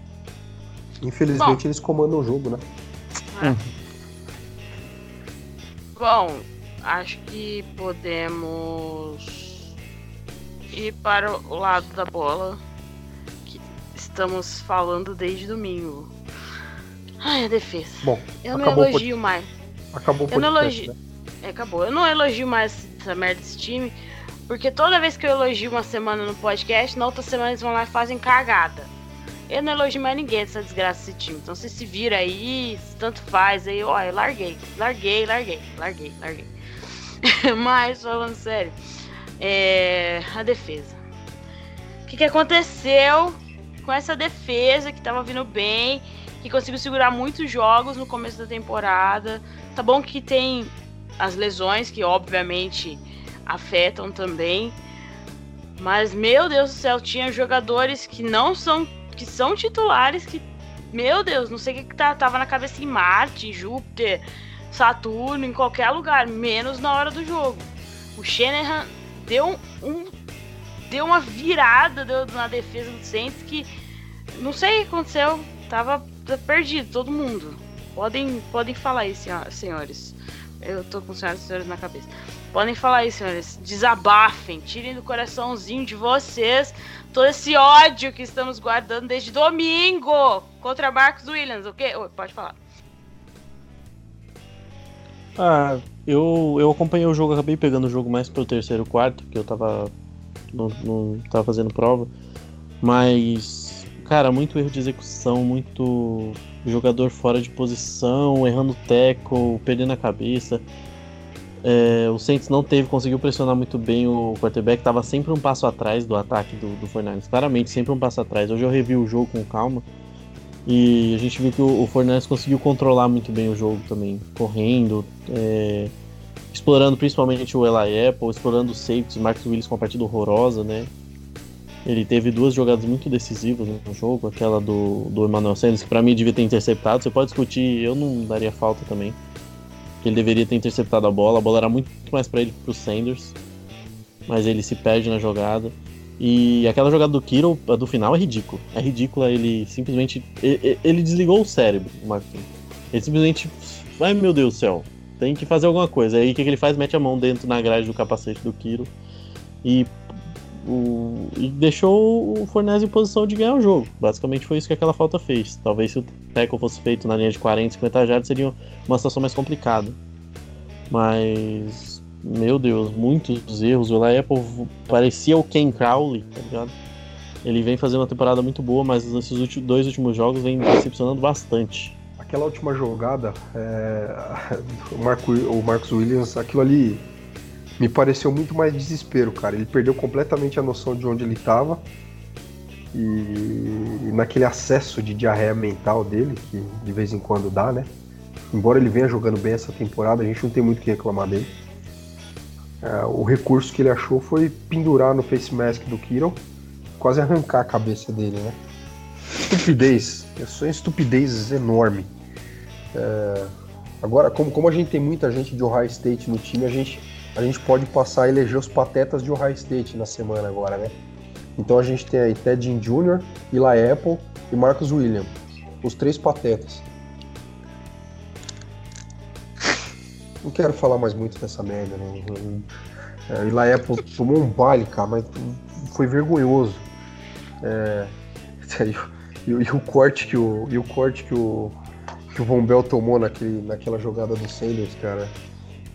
Infelizmente eles comandam o jogo, né? Bom, acho que podemos ir para o lado da bola que estamos falando desde domingo. Ai, a defesa. Bom, eu não elogio mais. Acabou o podcast, né? Acabou. Eu não elogio mais essa merda desse time. Porque toda vez que eu elogio uma semana no podcast, na outra semana eles vão lá e fazem cagada. Eu não elogio mais ninguém dessa desgraça desse time. Então você se vira aí, tanto faz. Aí, ó, eu larguei. Mas, falando sério, a defesa. O que aconteceu com essa defesa que tava vindo bem, que conseguiu segurar muitos jogos no começo da temporada. Tá bom que tem as lesões, que obviamente afetam também, mas meu Deus do céu, tinha jogadores que não são, que são titulares, que, meu Deus, não sei o que tava na cabeça em Marte, em Júpiter, Saturno, em qualquer lugar, menos na hora do jogo. O Shanahan deu uma virada na defesa do Saints que não sei o que aconteceu, tava perdido todo mundo. Podem falar aí, senhores. Eu tô com senhoras e senhores na cabeça. Podem falar aí, senhores. Desabafem. Tirem do coraçãozinho de vocês todo esse ódio que estamos guardando desde domingo contra Marcos Williams, ok? Oi, pode falar. Ah, eu acompanhei o jogo. Acabei pegando o jogo mais pro terceiro quarto, porque eu não tava fazendo prova. Mas, cara, muito erro de execução, muito jogador fora de posição, errando tackle, perdendo a cabeça. O Saints conseguiu pressionar muito bem o quarterback, estava sempre um passo atrás do ataque do 49ers, claramente sempre um passo atrás. Hoje eu revi o jogo com calma e a gente viu que o 49ers conseguiu controlar muito bem o jogo também, correndo, explorando principalmente o Eli Apple, explorando o safety, o Marcos Williams com uma partida horrorosa, né? Ele teve duas jogadas muito decisivas no jogo, aquela do Emmanuel Sanders, que pra mim devia ter interceptado, você pode discutir, eu não daria falta também, que ele deveria ter interceptado a bola era muito mais para ele que pro Sanders, mas ele se perde na jogada. E aquela jogada do Kittle, a do final, é ridícula, ele simplesmente ele desligou o cérebro, o Marquinhos. Ele simplesmente, ai meu Deus do céu, tem que fazer alguma coisa. Aí o que ele faz? Mete a mão dentro na grade do capacete do Kittle e deixou o Fornés em posição de ganhar o jogo. Basicamente foi isso que aquela falta fez. Talvez se o tackle fosse feito na linha de 40, 50 jardas, seria uma situação mais complicada. Mas, meu Deus, muitos erros. O Eli Apple parecia o Ken Crowley, tá ligado? Ele vem fazendo uma temporada muito boa, mas nesses dois últimos jogos vem decepcionando bastante. Aquela última jogada, o Marcus Williams, aquilo ali me pareceu muito mais desespero, cara. Ele perdeu completamente a noção de onde ele estava e naquele acesso de diarreia mental dele, que de vez em quando dá, né? Embora ele venha jogando bem essa temporada, a gente não tem muito o que reclamar dele. O recurso que ele achou foi pendurar no face mask do Kittle, quase arrancar a cabeça dele, né? Estupidez. São estupidezes enormes. Agora, como a gente tem muita gente de Ohio State no time, a gente pode passar a eleger os patetas de Ohio State na semana agora, né? Então a gente tem aí Ted Ginn Jr., Eli Apple e Marcus Williams. Os três patetas. Não quero falar mais muito dessa merda, né? Eli Apple tomou um baile, cara, mas foi vergonhoso. E o corte que o Von Bell tomou naquela jogada do Sanders, cara.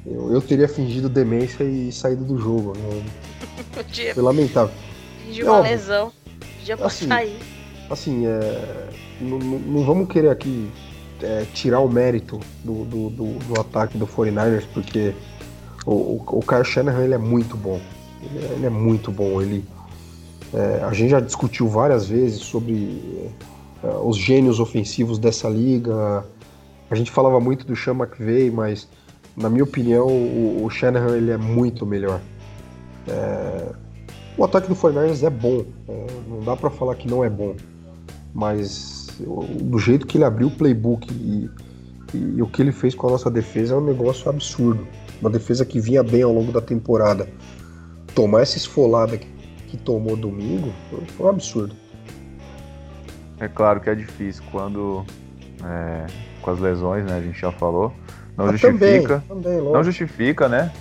Eu teria fingido demência e saído do jogo. Foi lamentável. Fingiu uma lesão. Podia assim, sair. Assim, não vamos querer aqui tirar o mérito do ataque do 49ers, porque o Kyle Shanahan ele é muito bom. Ele é muito bom. A gente já discutiu várias vezes sobre os gênios ofensivos dessa liga. A gente falava muito do Sean McVay, mas na minha opinião, o Shanahan ele é muito melhor. O ataque do 49ers é bom, não dá pra falar que não é bom. mas do jeito que ele abriu o playbook e o que ele fez com a nossa defesa é um negócio absurdo. Uma defesa que vinha bem ao longo da temporada. Tomar essa esfolada que tomou domingo foi um absurdo. É claro que é difícil quando com as lesões, né? A gente já falou. Não justifica. Também, não justifica, né?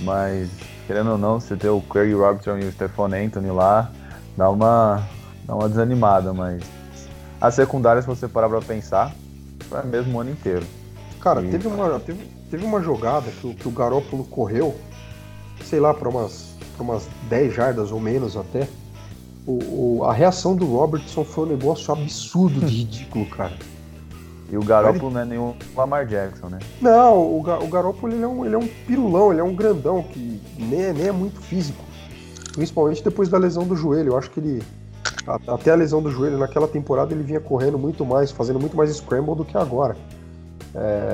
Mas, querendo ou não, você ter o Craig Robertson e o Stephone Anthony lá dá uma desanimada, mas a secundária, se você parar pra pensar, foi mesmo o ano inteiro. Cara, teve uma jogada que o Garoppolo correu, sei lá, pra umas 10 jardas ou menos até. A reação do Robertson foi um negócio absurdo de ridículo, cara. E o Garoppolo não é nenhum Lamar Jackson, né? Não, o Garoppolo ele é um pirulão, ele é um grandão que nem é muito físico. Principalmente depois da lesão do joelho. Eu acho que ele, até a lesão do joelho, naquela temporada ele vinha correndo muito mais, fazendo muito mais scramble do que agora.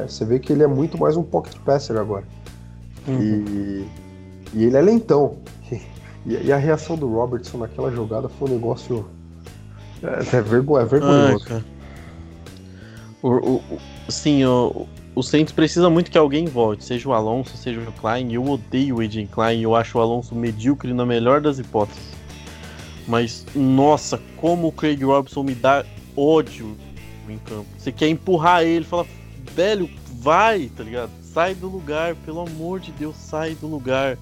Você vê que ele é muito mais um pocket passer agora. Uhum. E ele é lentão. E a reação do Robertson naquela jogada foi um negócio... vergonhoso. Ai, o Saints precisa muito que alguém volte, seja o Alonso, seja o Klein. Eu odeio o Edwin Klein, eu acho o Alonso medíocre na melhor das hipóteses. Mas, nossa, como o Craig Robertson me dá ódio em campo. Você quer empurrar ele, fala, velho, vai, tá ligado? Sai do lugar, pelo amor de Deus, sai do lugar.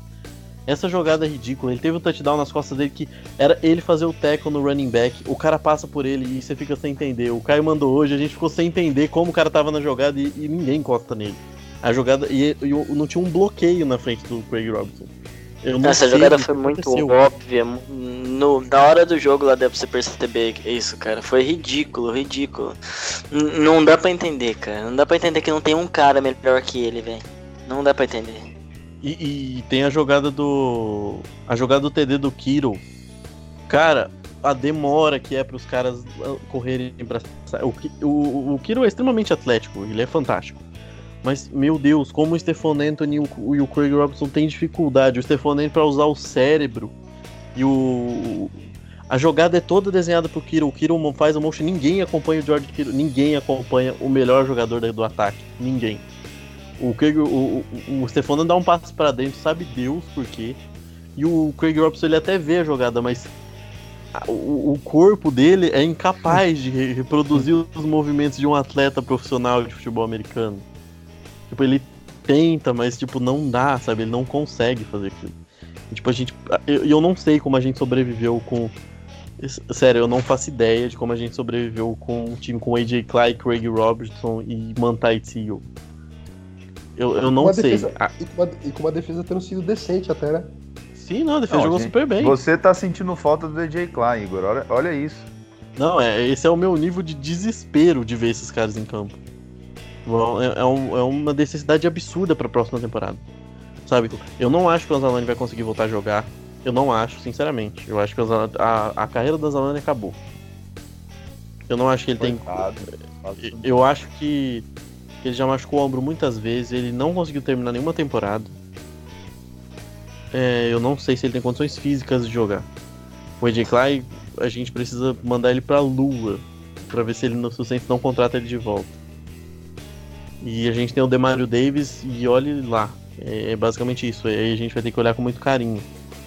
Essa jogada é ridícula, ele teve um touchdown nas costas dele que era ele fazer o tackle no running back, o cara passa por ele e você fica sem entender. O Caio mandou hoje, a gente ficou sem entender como o cara tava na jogada e ninguém encosta nele. A jogada, e não tinha um bloqueio na frente do Craig Robertson. Essa jogada foi muito óbvia, na hora do jogo lá deu pra você perceber isso, cara, foi ridículo. Não dá pra entender, cara, não dá pra entender que não tem um cara melhor que ele, velho, não dá pra entender. E tem a jogada do TD do Kittle. Cara, a demora que é para os caras correrem para... O Kittle é extremamente atlético, ele é fantástico. Mas, meu Deus, como o Stephone Anthony e o Craig Robertson têm dificuldade. O Stephone Anthony para usar o cérebro. A jogada é toda desenhada pro Kittle. O Kittle faz o motion, ninguém acompanha o George Kittle. Ninguém acompanha o melhor jogador do ataque. Ninguém. O Stephone dá um passo pra dentro, sabe Deus por quê. E o Craig Robertson ele até vê a jogada, mas o corpo dele é incapaz de reproduzir os movimentos de um atleta profissional de futebol americano. Tipo, ele tenta, mas tipo, não dá, sabe? Ele não consegue fazer aquilo. E, tipo, eu não sei como a gente sobreviveu com... Sério, eu não faço ideia de como a gente sobreviveu com um time com AJ Klein, Craig Robertson e Manti Te'o. Eu não sei. E com uma defesa tendo sido decente até, né? Sim, não, a defesa jogou super bem. Você tá sentindo falta do AJ Klein, Igor. Olha isso. Não, esse é o meu nível de desespero de ver esses caras em campo. É uma necessidade absurda pra próxima temporada. Sabe? Eu não acho que o Anzalone vai conseguir voltar a jogar. Eu não acho, sinceramente. Eu acho que a carreira do Anzalone acabou. Eu não acho que ele coitado, tem... Eu acho que... Ele já machucou o ombro muitas vezes, ele não conseguiu terminar nenhuma temporada. Eu não sei se ele tem condições físicas de jogar. O AJ Klein, a gente precisa mandar ele pra lua, pra ver se ele não sustenta, não contrata ele de volta. E a gente tem o Demario Davis, e olhe lá, é basicamente isso. Aí a gente vai ter que olhar com muito carinho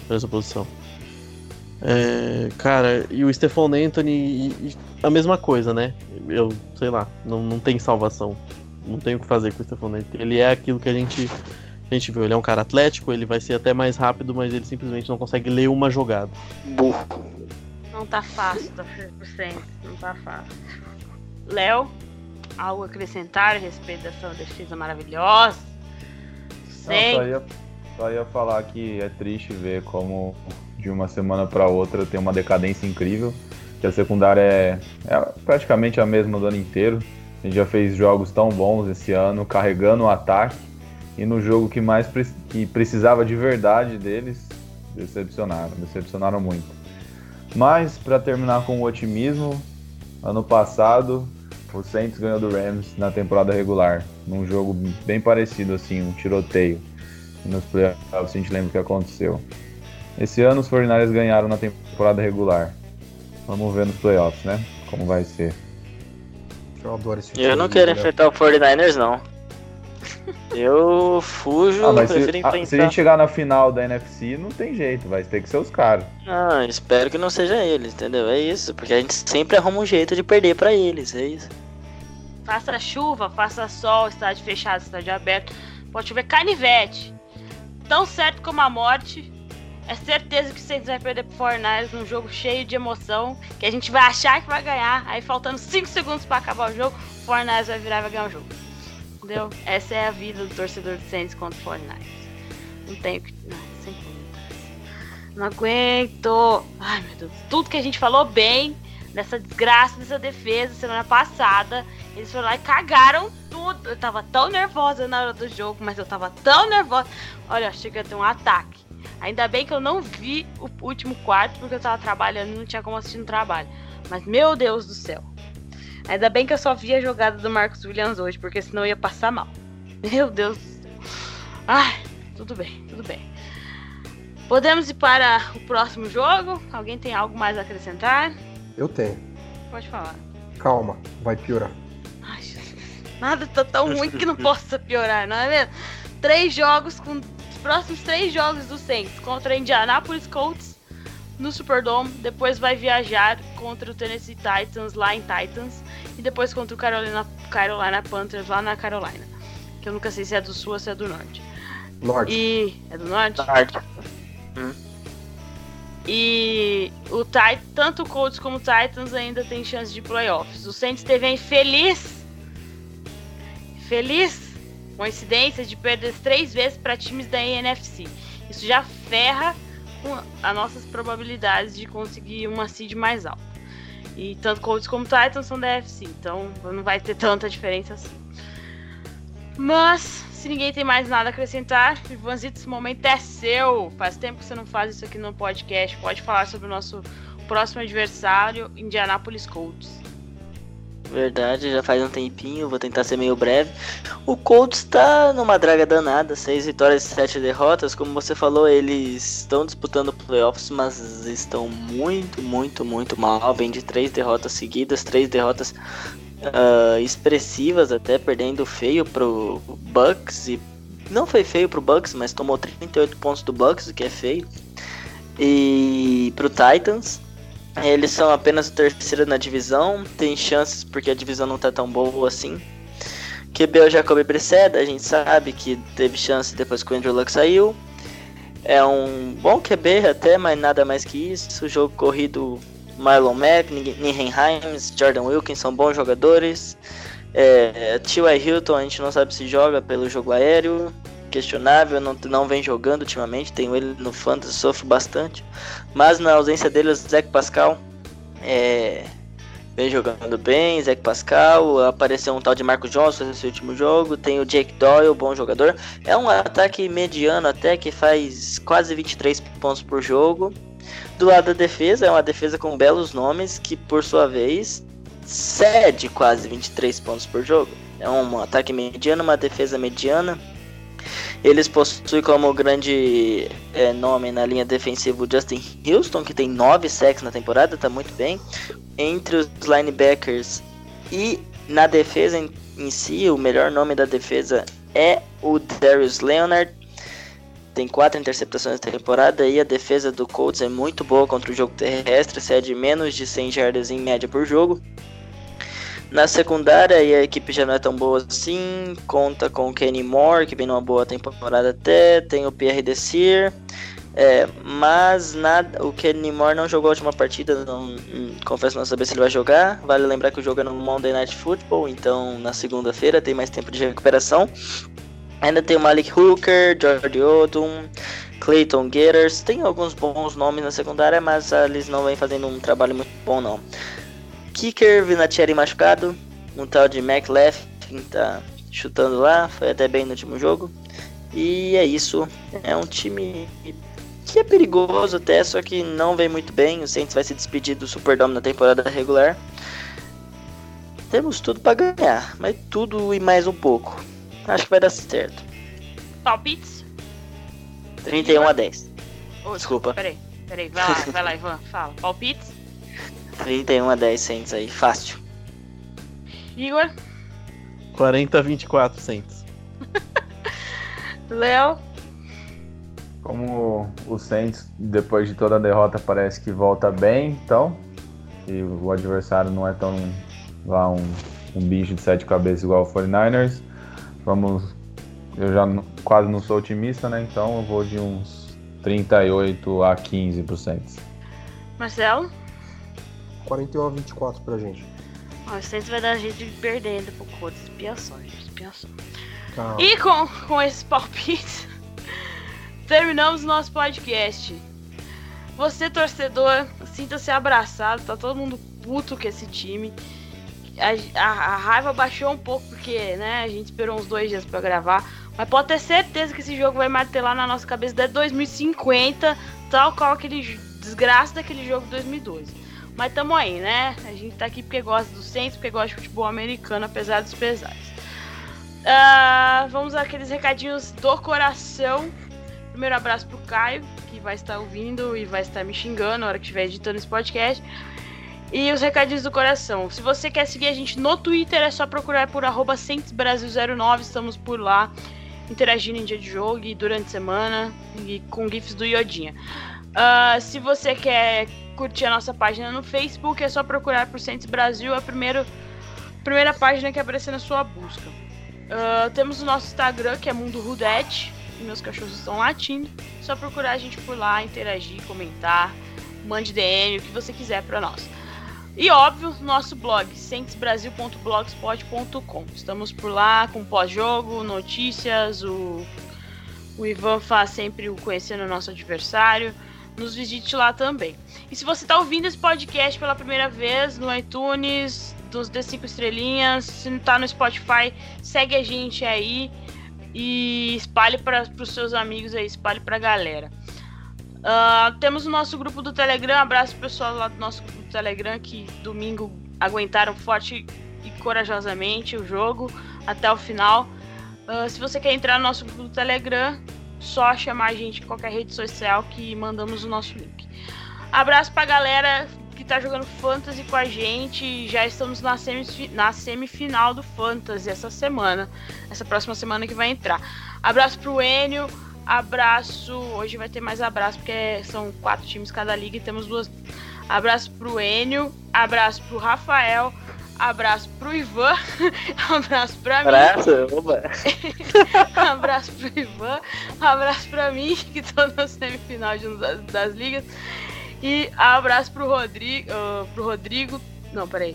pra essa posição. Cara, e o Stephone Anthony, e a mesma coisa, né? Eu sei lá, não tem salvação. Não tem o que fazer com o Stephone Anthony. Ele é aquilo que a gente viu. Ele é um cara atlético, ele vai ser até mais rápido, mas ele simplesmente não consegue ler uma jogada. Burro. Não tá fácil, tá 100%. Não tá fácil. Léo, algo a acrescentar a respeito dessa defesa maravilhosa? Sei. Não, só ia falar que é triste ver como de uma semana pra outra tem uma decadência incrível. Que a secundária é praticamente a mesma do ano inteiro. A gente já fez jogos tão bons esse ano, carregando o ataque, e no jogo que mais que precisava de verdade deles, decepcionaram muito. Mas, para terminar com o otimismo, ano passado, o Saints ganhou do Rams na temporada regular, num jogo bem parecido, assim, um tiroteio. E nos playoffs a gente lembra o que aconteceu. Esse ano os 49ers ganharam na temporada regular. Vamos ver nos playoffs, né? como vai ser. Eu adoro esse time. Eu não quero enfrentar o 49ers, não. Eu fujo, prefiro enfrentar. Se a gente chegar na final da NFC, não tem jeito, vai ter que ser os caras. Ah, espero que não seja eles, entendeu? É isso, porque a gente sempre arruma um jeito de perder pra eles, é isso. Faça chuva, faça sol, estádio fechado, estádio aberto, pode chover canivete. Tão certo como a morte, é certeza que o Saints vai perder pro 49ers num jogo cheio de emoção, que a gente vai achar que vai ganhar, aí faltando 5 segundos pra acabar o jogo, o 49ers vai virar e vai ganhar o jogo. Entendeu? Essa é a vida do torcedor do Saints contra o 49ers. Não tenho que... Não aguento. Ai, meu Deus. Tudo que a gente falou bem dessa desgraça, dessa defesa, semana passada, eles foram lá e cagaram tudo. Eu tava tão nervosa na hora do jogo, mas eu tava tão nervosa. Olha, chega a ter um ataque. Ainda bem que eu não vi o último quarto, porque eu tava trabalhando e não tinha como assistir no trabalho. Mas, meu Deus do céu. Ainda bem que eu só vi a jogada do Marcos Williams hoje, porque senão eu ia passar mal. Meu Deus do céu. Ai, tudo bem, tudo bem. Podemos ir para o próximo jogo? Alguém tem algo mais a acrescentar? Eu tenho. Pode falar. Calma, vai piorar. Ai, Jesus. Nada tá tão ruim que não possa piorar, não é mesmo? 3 jogos, com os próximos 3 jogos do Saints contra a Indianapolis Colts no Superdome, depois vai viajar contra o Tennessee Titans lá em Titans e depois contra o Carolina Panthers lá na Carolina, que eu nunca sei se é do sul ou se é do norte. Norte. E... é do norte? Norte. E o tanto o Colts como o Titans ainda tem chance de playoffs. O Saints teve a infeliz coincidência de perder 3 vezes para times da NFC. Isso já ferra as nossas probabilidades de conseguir uma seed mais alta. E tanto Colts como Titans são da FC, então não vai ter tanta diferença assim. Mas, se ninguém tem mais nada a acrescentar, Ivanzito, esse momento é seu. Faz tempo que você não faz isso aqui no podcast. Pode falar sobre o nosso próximo adversário, Indianapolis Colts. Verdade, já faz um tempinho, vou tentar ser meio breve. O Colts tá numa draga danada, 6 vitórias e 7 derrotas. Como você falou, eles estão disputando playoffs, mas estão muito mal. Vem de 3 derrotas seguidas, 3 derrotas expressivas até, perdendo feio pro Bucks. E não foi feio pro Bucks, mas tomou 38 pontos do Bucks, o que é feio. E pro Titans... eles são apenas o terceiro na divisão, tem chances porque a divisão não tá tão boa assim. QB o Jacoby Brissett, a gente sabe que teve chance depois que o Andrew Luck saiu. É um bom QB até, mas nada mais que isso. O jogo corrido, Marlon Mack, Nyheim Hines, Jordan Wilkins são bons jogadores. T.Y. Hilton, a gente não sabe se joga pelo jogo aéreo. Questionável, não vem jogando ultimamente, tenho ele no fantasy, sofro bastante, mas na ausência dele o Zach Pascal vem jogando bem. Zach Pascal, apareceu um tal de Marco Johnson nesse último jogo, tem o Jake Doyle, bom jogador, é um ataque mediano até, que faz quase 23 pontos por jogo. Do lado da defesa, é uma defesa com belos nomes, que por sua vez cede quase 23 pontos por jogo, é um ataque mediano, uma defesa mediana. Eles possuem como grande nome na linha defensiva o Justin Houston, que tem 9 sacks na temporada, tá muito bem. Entre os linebackers e na defesa em si, o melhor nome da defesa é o Darius Leonard. Tem 4 interceptações na temporada e a defesa do Colts é muito boa contra o jogo terrestre, cede menos de 100 jardas em média por jogo. Na secundária, a equipe já não é tão boa assim, conta com o Kenny Moore, que vem numa boa temporada até, tem o Pierre Desir, mas nada, o Kenny Moore não jogou a última partida, confesso não saber se ele vai jogar. Vale lembrar que o jogo é no Monday Night Football, então na segunda-feira tem mais tempo de recuperação. Ainda tem o Malik Hooker, Jordi Odom, Clayton Gathers, tem alguns bons nomes na secundária, mas eles não vêm fazendo um trabalho muito bom não. Kicker, Vinatieri machucado, um tal de Mac Leffin tá chutando lá, foi até bem no último jogo. E é isso, é um time que é perigoso até, só que não vem muito bem. O Saints vai se despedir do Superdome na temporada regular. Temos tudo pra ganhar, mas tudo e mais um pouco. Acho que vai dar certo. Palpites? 31-10. Desculpa. Peraí, vai lá Ivan, fala. Palpites? 31-10 Saints aí, fácil. Igor? 40-24 Saints. Léo? Como o Saints, depois de toda a derrota, parece que volta bem, então, e o adversário não é tão lá um bicho de sete cabeças igual o 49ers, eu já quase não sou otimista, né? Então eu vou de uns 38-15 pro Saints. Marcelo? 41-24 pra gente. O Saints vai dar jeito de perder ainda pro Colts. Expiações. Calma. E com esses palpites, terminamos o nosso podcast. Você, torcedor, sinta-se abraçado. Tá todo mundo puto com esse time. A raiva baixou um pouco porque, né, a gente esperou uns 2 dias pra gravar. Mas pode ter certeza que esse jogo vai martelar na nossa cabeça até 2050, tal qual aquele desgraça daquele jogo de 2012. Mas tamo aí, né? A gente tá aqui porque gosta do Saints, porque gosta de futebol americano, apesar dos pesares. Vamos àqueles recadinhos do coração. Primeiro abraço pro Caio, que vai estar ouvindo e vai estar me xingando na hora que estiver editando esse podcast. E os recadinhos do coração. Se você quer seguir a gente no Twitter, é só procurar por @SaintsBrasil09. Estamos por lá, interagindo em dia de jogo e durante a semana, e com gifs do Iodinha. Se você quer curtir a nossa página no Facebook, é só procurar por Saints Brasil, a primeira página que aparecer na sua busca. Temos o nosso Instagram, que é Mundo Rudete, e meus cachorros estão latindo. É só procurar a gente por lá, interagir, comentar, mande DM, o que você quiser para nós. E óbvio, nosso blog, saintsbrasil.blogspot.com. Estamos por lá com pós-jogo, notícias, o Ivã faz sempre o conhecendo o nosso adversário. Nos visite lá também. E se você está ouvindo esse podcast pela primeira vez no iTunes, dos D5 estrelinhas, se não está no Spotify, segue a gente aí e espalhe para os seus amigos aí, espalhe para a galera. Temos o nosso grupo do Telegram, abraço pessoal lá do nosso grupo do Telegram, que domingo aguentaram forte e corajosamente o jogo até o final. Se você quer entrar no nosso grupo do Telegram, só chamar a gente em qualquer rede social que mandamos o nosso link. Abraço pra galera que tá jogando Fantasy com a gente. Já estamos na semifinal do Fantasy essa semana. Essa próxima semana que vai entrar. Abraço pro Enio. Abraço... Hoje vai ter mais abraço porque são 4 times cada liga e temos 2. Abraço pro Enio. Abraço pro Rafael. Abraço pro Ivã. Abraço pra mim. Abraço pro Ivã. Abraço pra mim, que tô na semifinal de uma das ligas. E abraço pro Rodrigo. Não, peraí.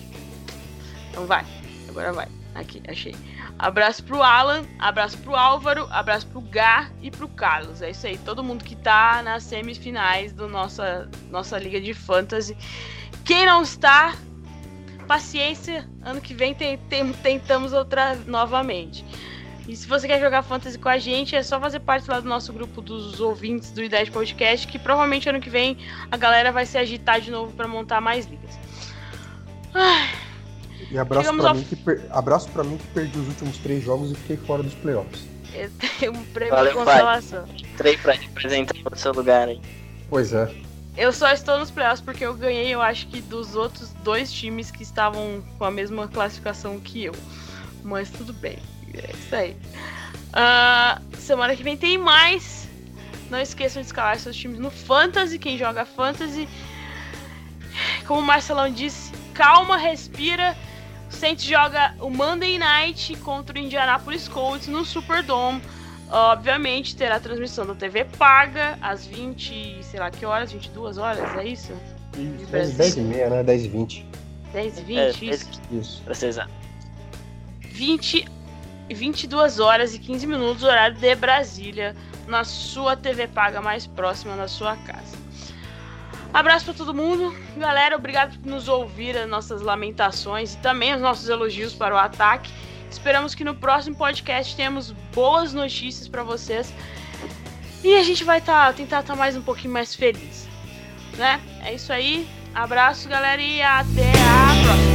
Então vai. Agora vai. Aqui, achei. Abraço pro Alan. Abraço pro Álvaro. Abraço pro Gá e pro Carlos. É isso aí. Todo mundo que tá nas semifinais do nossa liga de fantasy. Quem não está... Paciência, ano que vem tentamos outra novamente. E se você quer jogar fantasy com a gente, é só fazer parte lá do nosso grupo dos ouvintes do We That Podcast, que provavelmente ano que vem a galera vai se agitar de novo para montar mais ligas. E abraço pra mim que perdi os últimos 3 jogos e fiquei fora dos playoffs. Eu tenho um prêmio de consolação. Entrei pra representar o seu lugar aí. Pois é. Eu só estou nos playoffs porque eu ganhei, eu acho que dos outros 2 times que estavam com a mesma classificação que eu. Mas tudo bem, é isso aí. Semana que vem tem mais. Não esqueçam de escalar seus times no Fantasy, quem joga Fantasy. Como o Marcelão disse, calma, respira. O Saints joga o Monday Night contra o Indianapolis Colts no Superdome. Obviamente terá transmissão da TV paga às 20, sei lá que horas, 22 horas, é isso? 10h30, né? 10h20. 10h20, isso. Pra ser exato. 22h15, horário de Brasília, na sua TV paga mais próxima da sua casa. Abraço pra todo mundo. Galera, obrigado por nos ouvir, as nossas lamentações e também os nossos elogios para o ataque. Esperamos que no próximo podcast tenhamos boas notícias para vocês. E a gente vai tentar estar mais um pouquinho mais feliz. Né? É isso aí. Abraço, galera, e até a próxima.